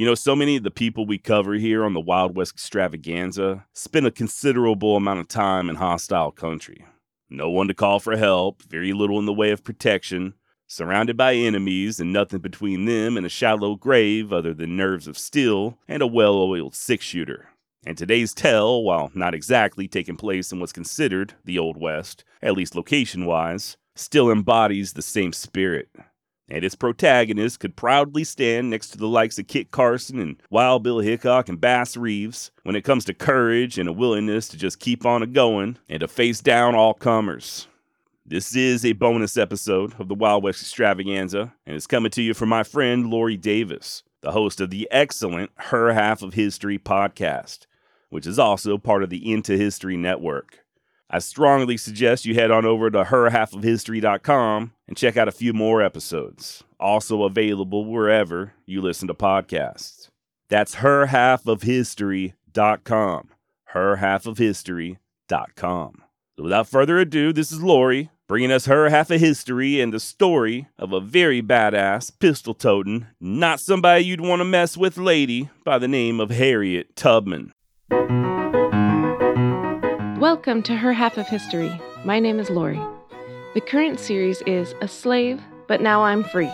You know, so many of the people we cover here on the Wild West Extravaganza spent a considerable amount of time in hostile country. No one to call for help, very little in the way of protection, surrounded by enemies and nothing between them and a shallow grave other than nerves of steel and a well-oiled six-shooter. And today's tale, while not exactly taking place in what's considered the Old West, at least location-wise, still embodies the same spirit. And its protagonist could proudly stand next to the likes of Kit Carson and Wild Bill Hickok and Bass Reeves when it comes to courage and a willingness to just keep on a-going and to face down all comers. This is a bonus episode of the Wild West Extravaganza, and it's coming to you from my friend Lori Davis, the host of the excellent Her Half of History podcast, which is also part of the Into History Network. I strongly suggest you head on over to herhalfofhistory.com and check out a few more episodes, also available wherever you listen to podcasts. That's herhalfofhistory.com, herhalfofhistory.com. So without further ado, this is Lori, bringing us Her Half of History and the story of a very badass, pistol-toting, not somebody you'd want to mess with lady by the name of Harriet Tubman. Welcome to Her Half of History. My name is Lori. The current series is A Slave, But Now I'm Free.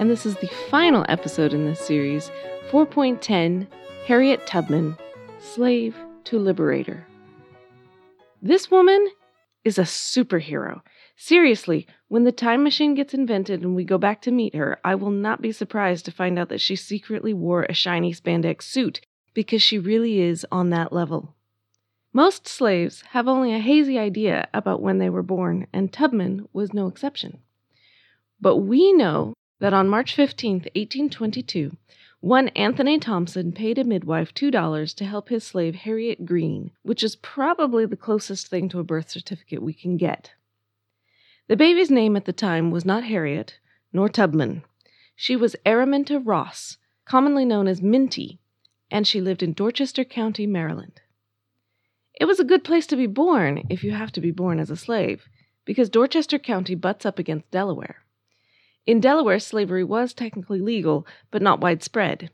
And this is the final episode in this series, 4.10, Harriet Tubman, Slave to Liberator. This woman is a superhero. Seriously, when the time machine gets invented and we go back to meet her, I will not be surprised to find out that she secretly wore a shiny spandex suit, because she really is on that level. Most slaves have only a hazy idea about when they were born, and Tubman was no exception. But we know that on March 15, 1822, one Anthony Thompson paid a midwife $2 to help his slave Harriet Green, which is probably the closest thing to a birth certificate we can get. The baby's name at the time was not Harriet, nor Tubman. She was Araminta Ross, commonly known as Minty, and she lived in Dorchester County, Maryland. It was a good place to be born if you have to be born as a slave, because Dorchester County butts up against Delaware. In Delaware, slavery was technically legal, but not widespread.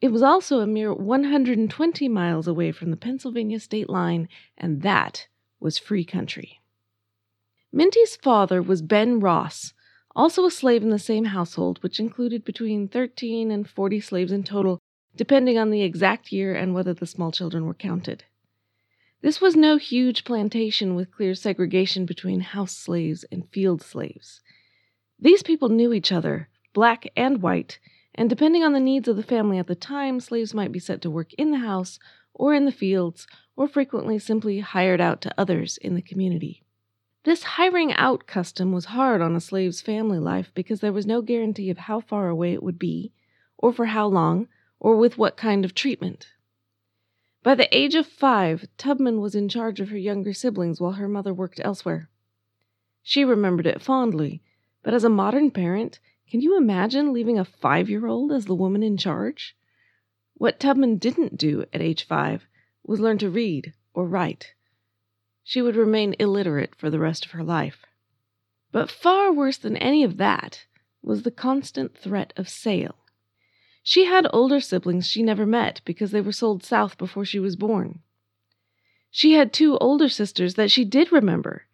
It was also a mere 120 miles away from the Pennsylvania state line, and that was free country. Minty's father was Ben Ross, also a slave in the same household, which included between 13 and 40 slaves in total, depending on the exact year and whether the small children were counted. This was no huge plantation with clear segregation between house slaves and field slaves. These people knew each other, black and white, and depending on the needs of the family at the time, slaves might be set to work in the house or in the fields, or frequently simply hired out to others in the community. This hiring out custom was hard on a slave's family life because there was no guarantee of how far away it would be, or for how long, or with what kind of treatment. By the age of 5, Tubman was in charge of her younger siblings while her mother worked elsewhere. She remembered it fondly, but as a modern parent, can you imagine leaving a 5-year-old as the woman in charge? What Tubman didn't do at age 5 was learn to read or write. She would remain illiterate for the rest of her life. But far worse than any of that was the constant threat of sale. She had older siblings she never met because they were sold south before she was born. She had 2 older sisters that she did remember.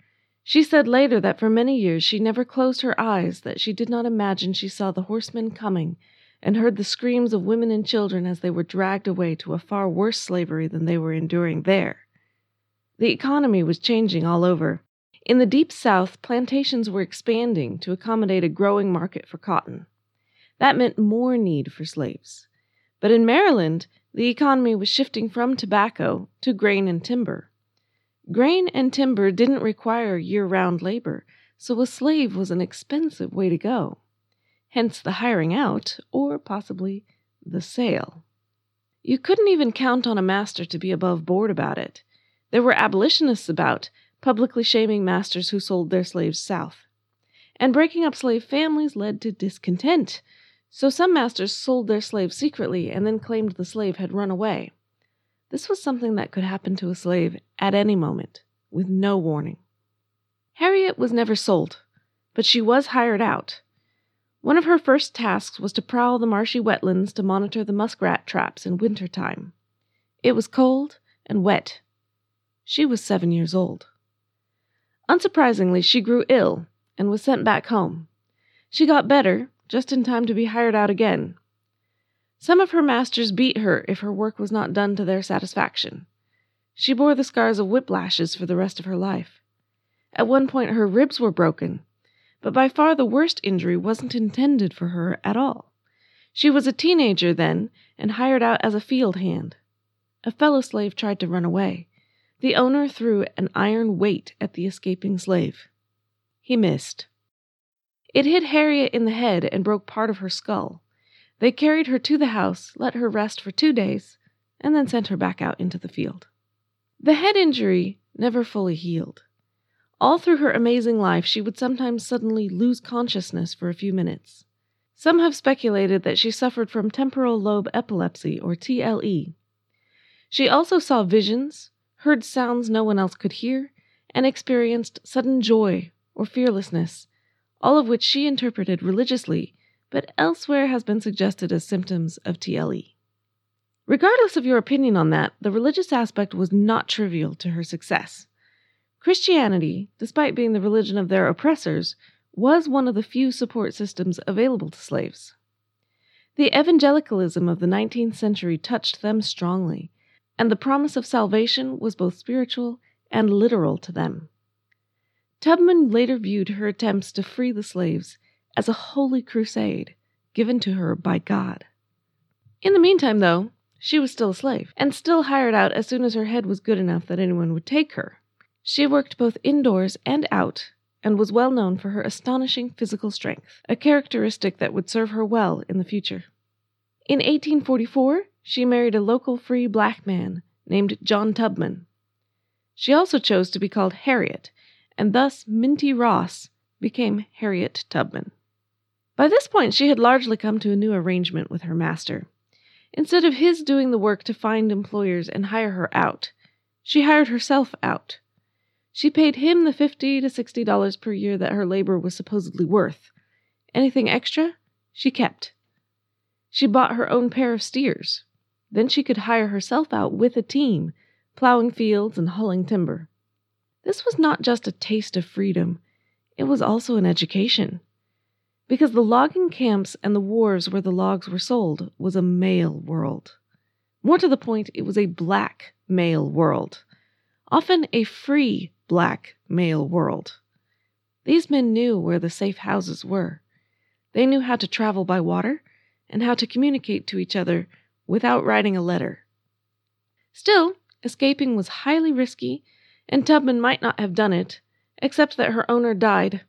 She said later that for many years she never closed her eyes, that she did not imagine she saw the horsemen coming and heard the screams of women and children as they were dragged away to a far worse slavery than they were enduring there. The economy was changing all over. In the Deep South, plantations were expanding to accommodate a growing market for cotton. That meant more need for slaves. But in Maryland, the economy was shifting from tobacco to grain and timber. Grain and timber didn't require year-round labor, so a slave was an expensive way to go. Hence the hiring out, or possibly the sale. You couldn't even count on a master to be above board about it. There were abolitionists about, publicly shaming masters who sold their slaves south. And breaking up slave families led to discontent. So some masters sold their slaves secretly and then claimed the slave had run away. This was something that could happen to a slave at any moment, with no warning. Harriet was never sold, but she was hired out. One of her first tasks was to prowl the marshy wetlands to monitor the muskrat traps in winter time. It was cold and wet. She was 7 years old. Unsurprisingly, she grew ill and was sent back home. She got better, just in time to be hired out again. Some of her masters beat her if her work was not done to their satisfaction. She bore the scars of whiplashes for the rest of her life. At one point, her ribs were broken, but by far the worst injury wasn't intended for her at all. She was a teenager then and hired out as a field hand. A fellow slave tried to run away. The owner threw an iron weight at the escaping slave. He missed. It hit Harriet in the head and broke part of her skull. They carried her to the house, let her rest for 2 days, and then sent her back out into the field. The head injury never fully healed. All through her amazing life, she would sometimes suddenly lose consciousness for a few minutes. Some have speculated that she suffered from temporal lobe epilepsy, or TLE. She also saw visions, heard sounds no one else could hear, and experienced sudden joy or fearlessness, all of which she interpreted religiously, but elsewhere has been suggested as symptoms of TLE. Regardless of your opinion on that, the religious aspect was not trivial to her success. Christianity, despite being the religion of their oppressors, was one of the few support systems available to slaves. The evangelicalism of the 19th century touched them strongly, and the promise of salvation was both spiritual and literal to them. Tubman later viewed her attempts to free the slaves as a holy crusade given to her by God. In the meantime, though, she was still a slave, and still hired out as soon as her head was good enough that anyone would take her. She worked both indoors and out, and was well known for her astonishing physical strength, a characteristic that would serve her well in the future. In 1844, she married a local free black man named John Tubman. She also chose to be called Harriet, and thus Minty Ross became Harriet Tubman. By this point, she had largely come to a new arrangement with her master. Instead of his doing the work to find employers and hire her out, she hired herself out. She paid him the $50 to $60 per year that her labor was supposedly worth. Anything extra, she kept. She bought her own pair of steers. Then she could hire herself out with a team, plowing fields and hauling timber. This was not just a taste of freedom, it was also an education. Because the logging camps and the wharves where the logs were sold was a male world. More to the point, it was a black male world. Often a free black male world. These men knew where the safe houses were. They knew how to travel by water and how to communicate to each other without writing a letter. Still, escaping was highly risky, and Tubman might not have done it, except that her owner died.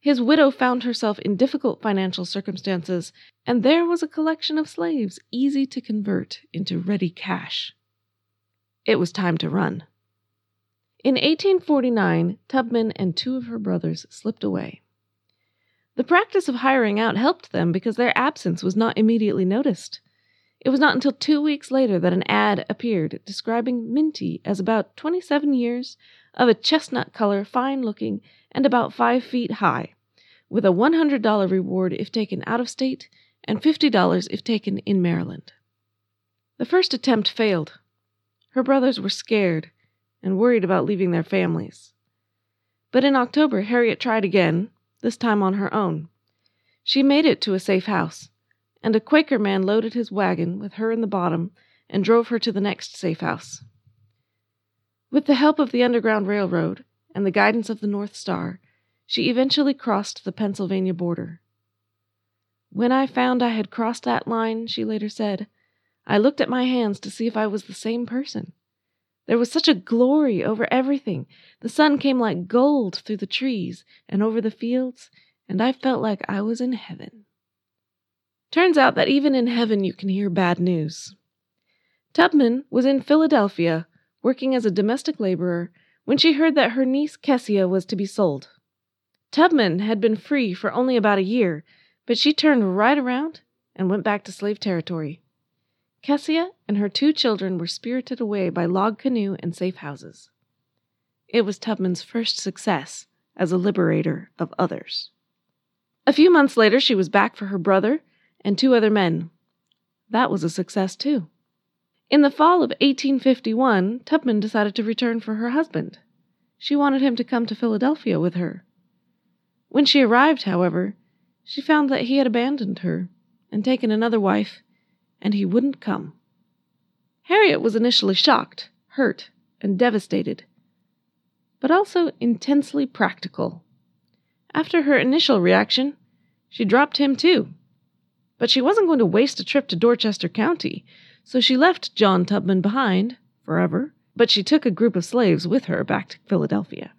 His widow found herself in difficult financial circumstances, and there was a collection of slaves easy to convert into ready cash. It was time to run. In 1849, Tubman and two of her brothers slipped away. The practice of hiring out helped them because their absence was not immediately noticed. It was not until 2 weeks later that an ad appeared describing Minty as about 27 years, of a chestnut color, fine-looking, and about 5 feet high, with a $100 reward if taken out of state and $50 if taken in Maryland. The first attempt failed. Her brothers were scared and worried about leaving their families. But in October, Harriet tried again, this time on her own. She made it to a safe house, and a Quaker man loaded his wagon with her in the bottom and drove her to the next safe house. With the help of the Underground Railroad and the guidance of the North Star, she eventually crossed the Pennsylvania border. "When I found I had crossed that line," she later said, "I looked at my hands to see if I was the same person. There was such a glory over everything. The sun came like gold through the trees and over the fields, and I felt like I was in heaven." Turns out that even in heaven you can hear bad news. Tubman was in Philadelphia, working as a domestic laborer, when she heard that her niece Cassia was to be sold. Tubman had been free for only about a year, but she turned right around and went back to slave territory. Cassia and her two children were spirited away by log canoe and safe houses. It was Tubman's first success as a liberator of others. A few months later, she was back for her brother and 2 other men. That was a success, too. In the fall of 1851, Tubman decided to return for her husband. She wanted him to come to Philadelphia with her. When she arrived, however, she found that he had abandoned her and taken another wife, and he wouldn't come. Harriet was initially shocked, hurt, and devastated, but also intensely practical. After her initial reaction, she dropped him too. But she wasn't going to waste a trip to Dorchester County, so she left John Tubman behind, forever, but she took a group of slaves with her back to Philadelphia.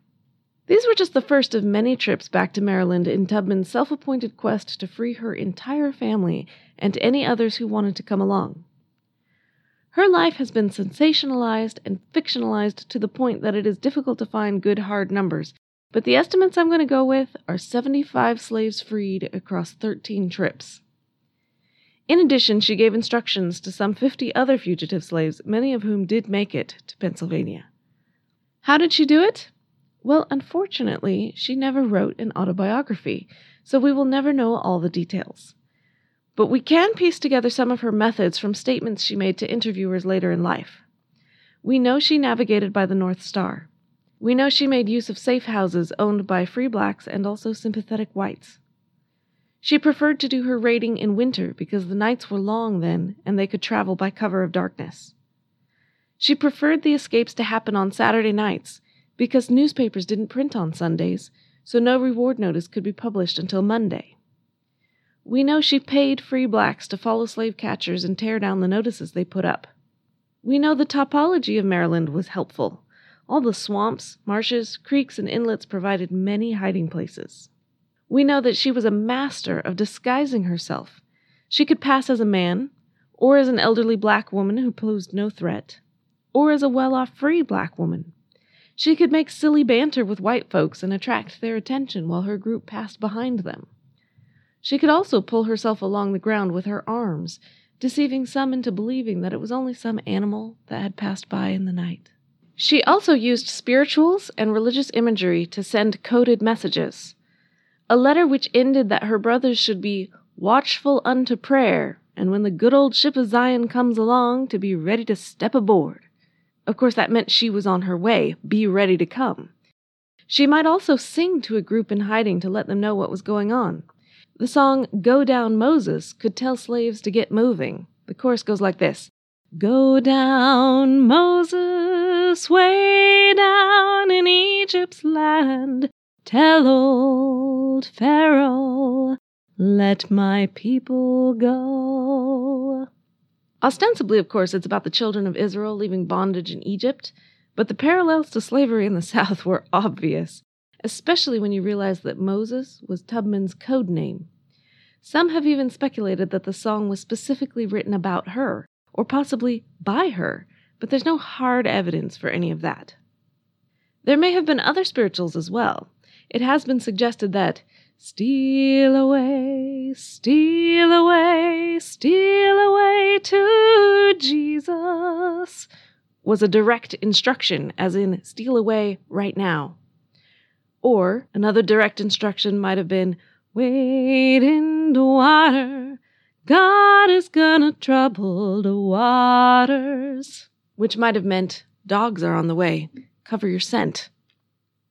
These were just the first of many trips back to Maryland in Tubman's self-appointed quest to free her entire family and any others who wanted to come along. Her life has been sensationalized and fictionalized to the point that it is difficult to find good hard numbers, but the estimates I'm going to go with are 75 slaves freed across 13 trips. In addition, she gave instructions to some 50 other fugitive slaves, many of whom did make it to Pennsylvania. How did she do it? Well, unfortunately, she never wrote an autobiography, so we will never know all the details. But we can piece together some of her methods from statements she made to interviewers later in life. We know she navigated by the North Star. We know she made use of safe houses owned by free blacks and also sympathetic whites. She preferred to do her raiding in winter because the nights were long then and they could travel by cover of darkness. She preferred the escapes to happen on Saturday nights because newspapers didn't print on Sundays, so no reward notice could be published until Monday. We know she paid free blacks to follow slave catchers and tear down the notices they put up. We know the topology of Maryland was helpful. All the swamps, marshes, creeks, and inlets provided many hiding places. We know that she was a master of disguising herself. She could pass as a man, or as an elderly black woman who posed no threat, or as a well-off free black woman. She could make silly banter with white folks and attract their attention while her group passed behind them. She could also pull herself along the ground with her arms, deceiving some into believing that it was only some animal that had passed by in the night. She also used spirituals and religious imagery to send coded messages. A letter which ended that her brothers should be watchful unto prayer, and when the good old ship of Zion comes along, to be ready to step aboard. Of course, that meant she was on her way, be ready to come. She might also sing to a group in hiding to let them know what was going on. The song "Go Down, Moses" could tell slaves to get moving. The chorus goes like this. Go down, Moses, way down in Egypt's land. Tell old Pharaoh, let my people go. Ostensibly, of course, it's about the children of Israel leaving bondage in Egypt, but the parallels to slavery in the South were obvious, especially when you realize that Moses was Tubman's code name. Some have even speculated that the song was specifically written about her, or possibly by her, but there's no hard evidence for any of that. There may have been other spirituals as well. It has been suggested that steal away, steal away, steal away to Jesus was a direct instruction, as in steal away right now. Or another direct instruction might have been wade in the water, God is gonna trouble the waters, which might have meant dogs are on the way, cover your scent.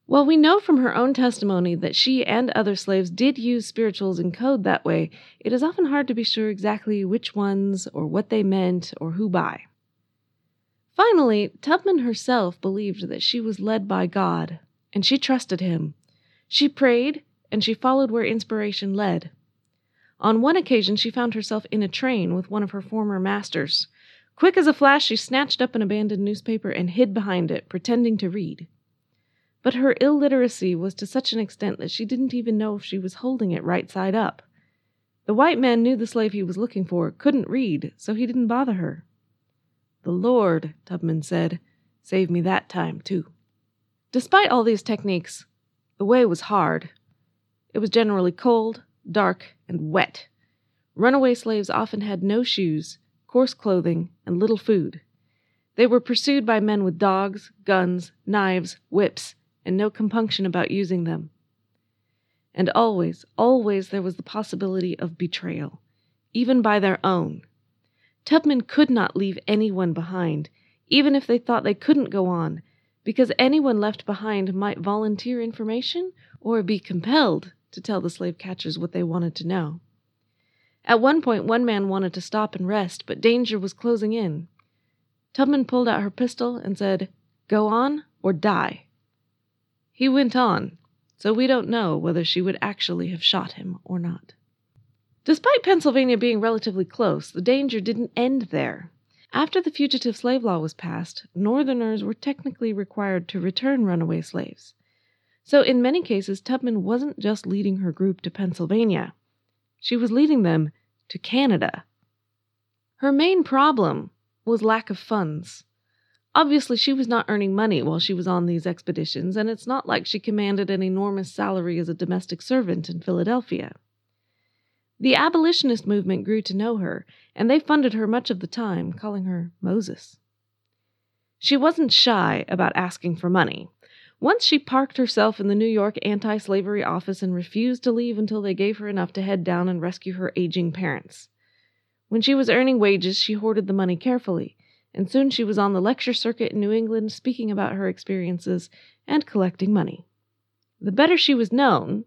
Well, we know from her own testimony that she and other slaves did use spirituals in code that way. It is often hard to be sure exactly which ones or what they meant or who by. Finally, Tubman herself believed that she was led by God, and she trusted him. She prayed, and she followed where inspiration led. On one occasion, she found herself in a train with one of her former masters. Quick as a flash, she snatched up an abandoned newspaper and hid behind it, pretending to read. But her illiteracy was to such an extent that she didn't even know if she was holding it right side up. The white man knew the slave he was looking for couldn't read, so he didn't bother her. The Lord, Tubman said, saved me that time, too. Despite all these techniques, the way was hard. It was generally cold, dark, and wet. Runaway slaves often had no shoes, coarse clothing, and little food. They were pursued by men with dogs, guns, knives, whips, and no compunction about using them. And always, always there was the possibility of betrayal, even by their own. Tubman could not leave anyone behind, even if they thought they couldn't go on, because anyone left behind might volunteer information or be compelled to tell the slave catchers what they wanted to know. At one point, one man wanted to stop and rest, but danger was closing in. Tubman pulled out her pistol and said, "Go on or die." He went on, so we don't know whether she would actually have shot him or not. Despite Pennsylvania being relatively close, the danger didn't end there. After the fugitive slave law was passed, Northerners were technically required to return runaway slaves. So in many cases, Tubman wasn't just leading her group to Pennsylvania. She was leading them to Canada. Her main problem was lack of funds. Obviously, she was not earning money while she was on these expeditions, and it's not like she commanded an enormous salary as a domestic servant in Philadelphia. The abolitionist movement grew to know her, and they funded her much of the time, calling her Moses. She wasn't shy about asking for money. Once she parked herself in the New York anti-slavery office and refused to leave until they gave her enough to head down and rescue her aging parents. When she was earning wages, she hoarded the money carefully, and soon she was on the lecture circuit in New England speaking about her experiences and collecting money. The better she was known,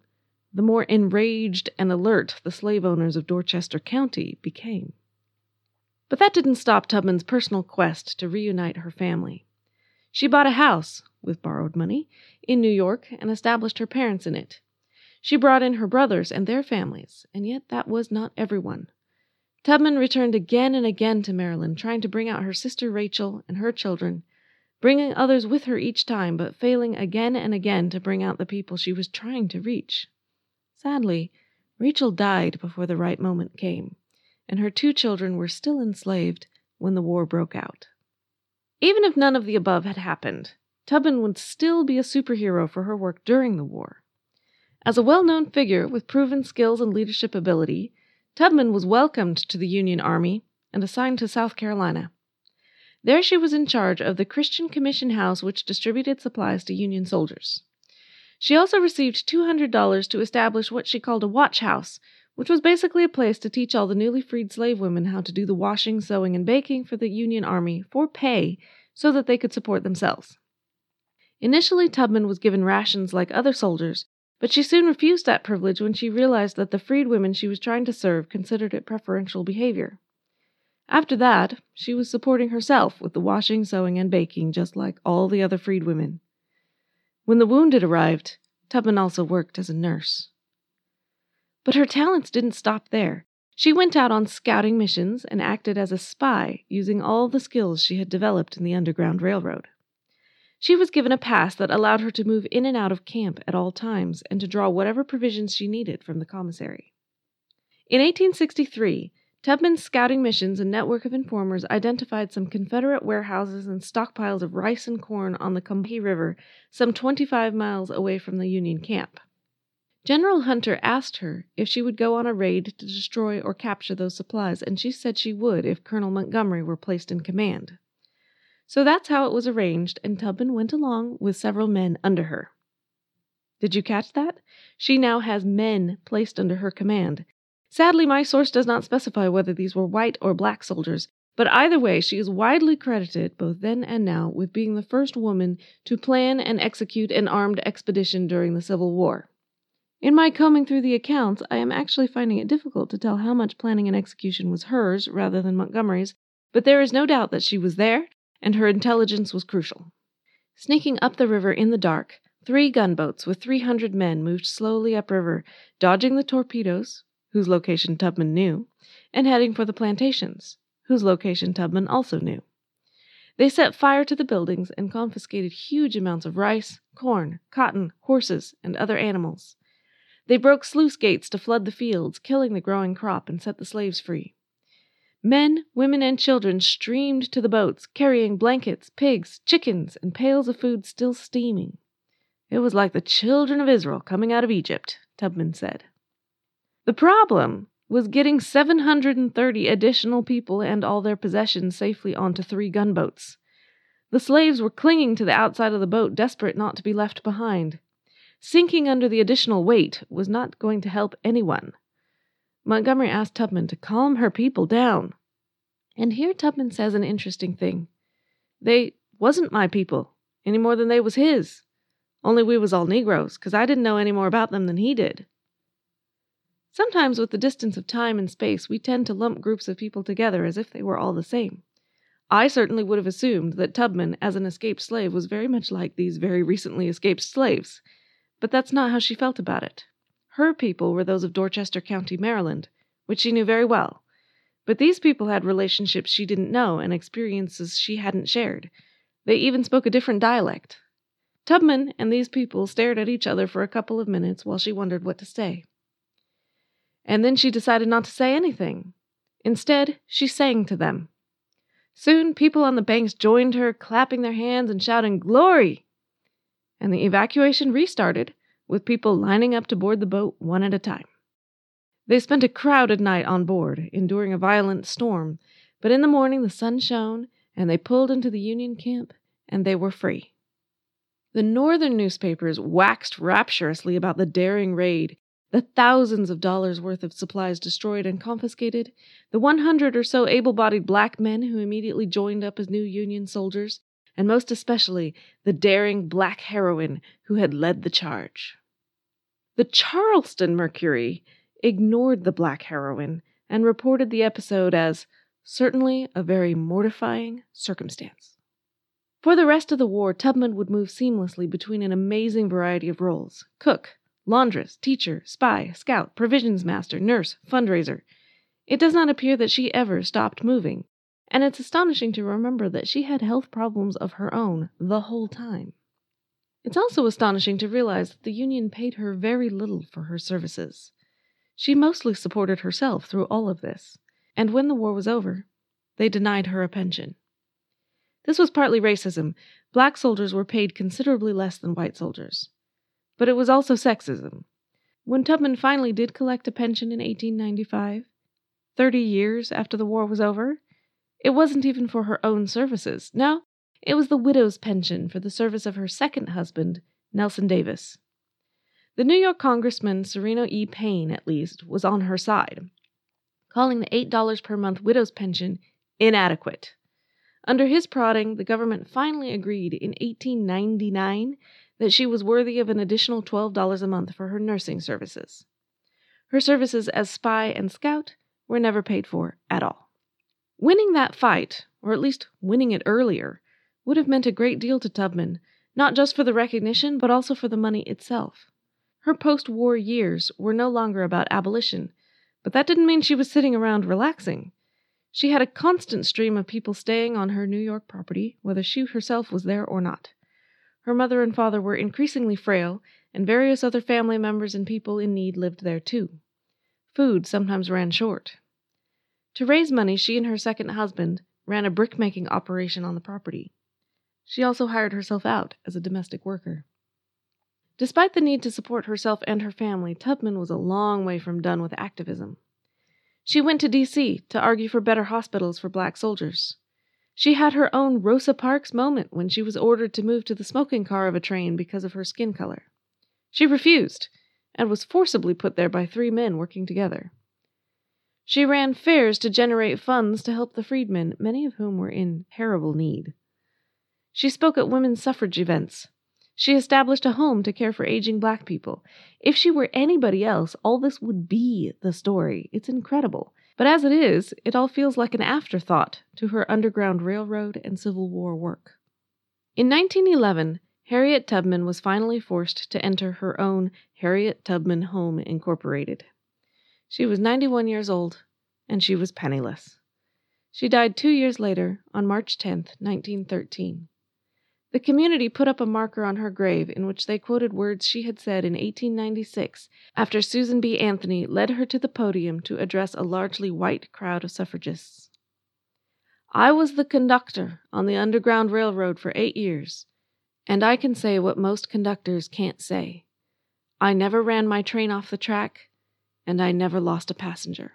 the more enraged and alert the slave owners of Dorchester County became. But that didn't stop Tubman's personal quest to reunite her family. She bought a house, with borrowed money, in New York and established her parents in it. She brought in her brothers and their families, and yet that was not everyone. Tubman returned again and again to Maryland, trying to bring out her sister Rachel and her children, bringing others with her each time, but failing again and again to bring out the people she was trying to reach. Sadly, Rachel died before the right moment came, and her two children were still enslaved when the war broke out. Even if none of the above had happened, Tubman would still be a superhero for her work during the war. As a well-known figure with proven skills and leadership ability, Tubman was welcomed to the Union Army and assigned to South Carolina. There she was in charge of the Christian Commission House, which distributed supplies to Union soldiers. She also received $200 to establish what she called a watch house, which was basically a place to teach all the newly freed slave women how to do the washing, sewing, and baking for the Union Army for pay so that they could support themselves. Initially, Tubman was given rations like other soldiers, but she soon refused that privilege when she realized that the freed women she was trying to serve considered it preferential behavior. After that, she was supporting herself with the washing, sewing, and baking, just like all the other freed women. When the wounded arrived, Tubman also worked as a nurse. But her talents didn't stop there. She went out on scouting missions and acted as a spy, using all the skills she had developed in the Underground Railroad. She was given a pass that allowed her to move in and out of camp at all times and to draw whatever provisions she needed from the commissary. In 1863, Tubman's scouting missions and network of informers identified some Confederate warehouses and stockpiles of rice and corn on the Combahee River, some 25 miles away from the Union camp. General Hunter asked her if she would go on a raid to destroy or capture those supplies, and she said she would if Colonel Montgomery were placed in command. So that's how it was arranged, and Tubman went along with several men under her. Did you catch that? She now has men placed under her command. Sadly, my source does not specify whether these were white or black soldiers, but either way, she is widely credited, both then and now, with being the first woman to plan and execute an armed expedition during the Civil War. In my combing through the accounts, I am actually finding it difficult to tell how much planning and execution was hers rather than Montgomery's, but there is no doubt that she was there, and her intelligence was crucial. Sneaking up the river in the dark, 3 gunboats with 300 men moved slowly upriver, dodging the torpedoes, whose location Tubman knew, and heading for the plantations, whose location Tubman also knew. They set fire to the buildings and confiscated huge amounts of rice, corn, cotton, horses, and other animals. They broke sluice gates to flood the fields, killing the growing crop and set the slaves free. Men, women, and children streamed to the boats, carrying blankets, pigs, chickens, and pails of food still steaming. It was like the children of Israel coming out of Egypt, Tubman said. The problem was getting 730 additional people and all their possessions safely onto 3 gunboats. The slaves were clinging to the outside of the boat, desperate not to be left behind. Sinking under the additional weight was not going to help anyone. Montgomery asked Tubman to calm her people down. And here Tubman says an interesting thing. They wasn't my people, any more than they was his. Only we was all Negroes, 'cause I didn't know any more about them than he did. Sometimes with the distance of time and space, we tend to lump groups of people together as if they were all the same. I certainly would have assumed that Tubman, as an escaped slave, was very much like these very recently escaped slaves, but that's not how she felt about it. Her people were those of Dorchester County, Maryland, which she knew very well, but these people had relationships she didn't know and experiences she hadn't shared. They even spoke a different dialect. Tubman and these people stared at each other for a couple of minutes while she wondered what to say. And then she decided not to say anything. Instead, she sang to them. Soon, people on the banks joined her, clapping their hands and shouting, "Glory!" And the evacuation restarted, with people lining up to board the boat one at a time. They spent a crowded night on board, enduring a violent storm, but in the morning the sun shone, and they pulled into the Union camp, and they were free. The northern newspapers waxed rapturously about the daring raid, the thousands of dollars worth of supplies destroyed and confiscated, the 100 or so able-bodied black men who immediately joined up as new Union soldiers, and most especially the daring black heroine who had led the charge. The Charleston Mercury ignored the black heroine and reported the episode as certainly a very mortifying circumstance. For the rest of the war, Tubman would move seamlessly between an amazing variety of roles: cook, laundress, teacher, spy, scout, provisions master, nurse, fundraiser. It does not appear that she ever stopped moving, and it's astonishing to remember that she had health problems of her own the whole time. It's also astonishing to realize that the Union paid her very little for her services. She mostly supported herself through all of this, and when the war was over, they denied her a pension. This was partly racism. Black soldiers were paid considerably less than white soldiers. But it was also sexism. When Tubman finally did collect a pension in 1895, 30 years after the war was over, it wasn't even for her own services. No, it was the widow's pension for the service of her second husband, Nelson Davis. The New York Congressman Sereno E. Payne, at least, was on her side, calling the $8 per month widow's pension inadequate. Under his prodding, the government finally agreed in 1899 that she was worthy of an additional $12 a month for her nursing services. Her services as spy and scout were never paid for at all. Winning that fight, or at least winning it earlier, would have meant a great deal to Tubman, not just for the recognition, but also for the money itself. Her post-war years were no longer about abolition, but that didn't mean she was sitting around relaxing. She had a constant stream of people staying on her New York property, whether she herself was there or not. Her mother and father were increasingly frail, and various other family members and people in need lived there too. Food sometimes ran short. To raise money, she and her second husband ran a brick-making operation on the property. She also hired herself out as a domestic worker. Despite the need to support herself and her family, Tubman was a long way from done with activism. She went to D.C. to argue for better hospitals for black soldiers. She had her own Rosa Parks moment when she was ordered to move to the smoking car of a train because of her skin color. She refused, and was forcibly put there by three men working together. She ran fairs to generate funds to help the freedmen, many of whom were in terrible need. She spoke at women's suffrage events. She established a home to care for aging black people. If she were anybody else, all this would be the story. It's incredible. But as it is, it all feels like an afterthought to her Underground Railroad and Civil War work. In 1911, Harriet Tubman was finally forced to enter her own Harriet Tubman Home, Incorporated. She was 91 years old, and she was penniless. She died 2 years later, on March 10, 1913. The community put up a marker on her grave in which they quoted words she had said in 1896 after Susan B. Anthony led her to the podium to address a largely white crowd of suffragists. "I was the conductor on the Underground Railroad for 8 years, and I can say what most conductors can't say. I never ran my train off the track, and I never lost a passenger."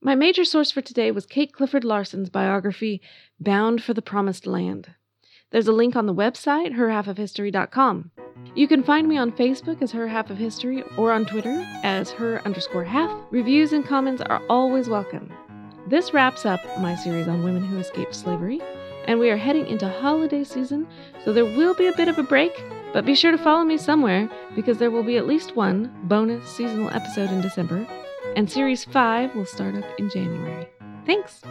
My major source for today was Kate Clifford Larson's biography, Bound for the Promised Land. There's a link on the website, herhalfofhistory.com. You can find me on Facebook as Her Half of History or on Twitter as her_half. Reviews and comments are always welcome. This wraps up my series on women who escaped slavery, and we are heading into holiday season, so there will be a bit of a break, but be sure to follow me somewhere because there will be at least one bonus seasonal episode in December, and Series 5 will start up in January. Thanks!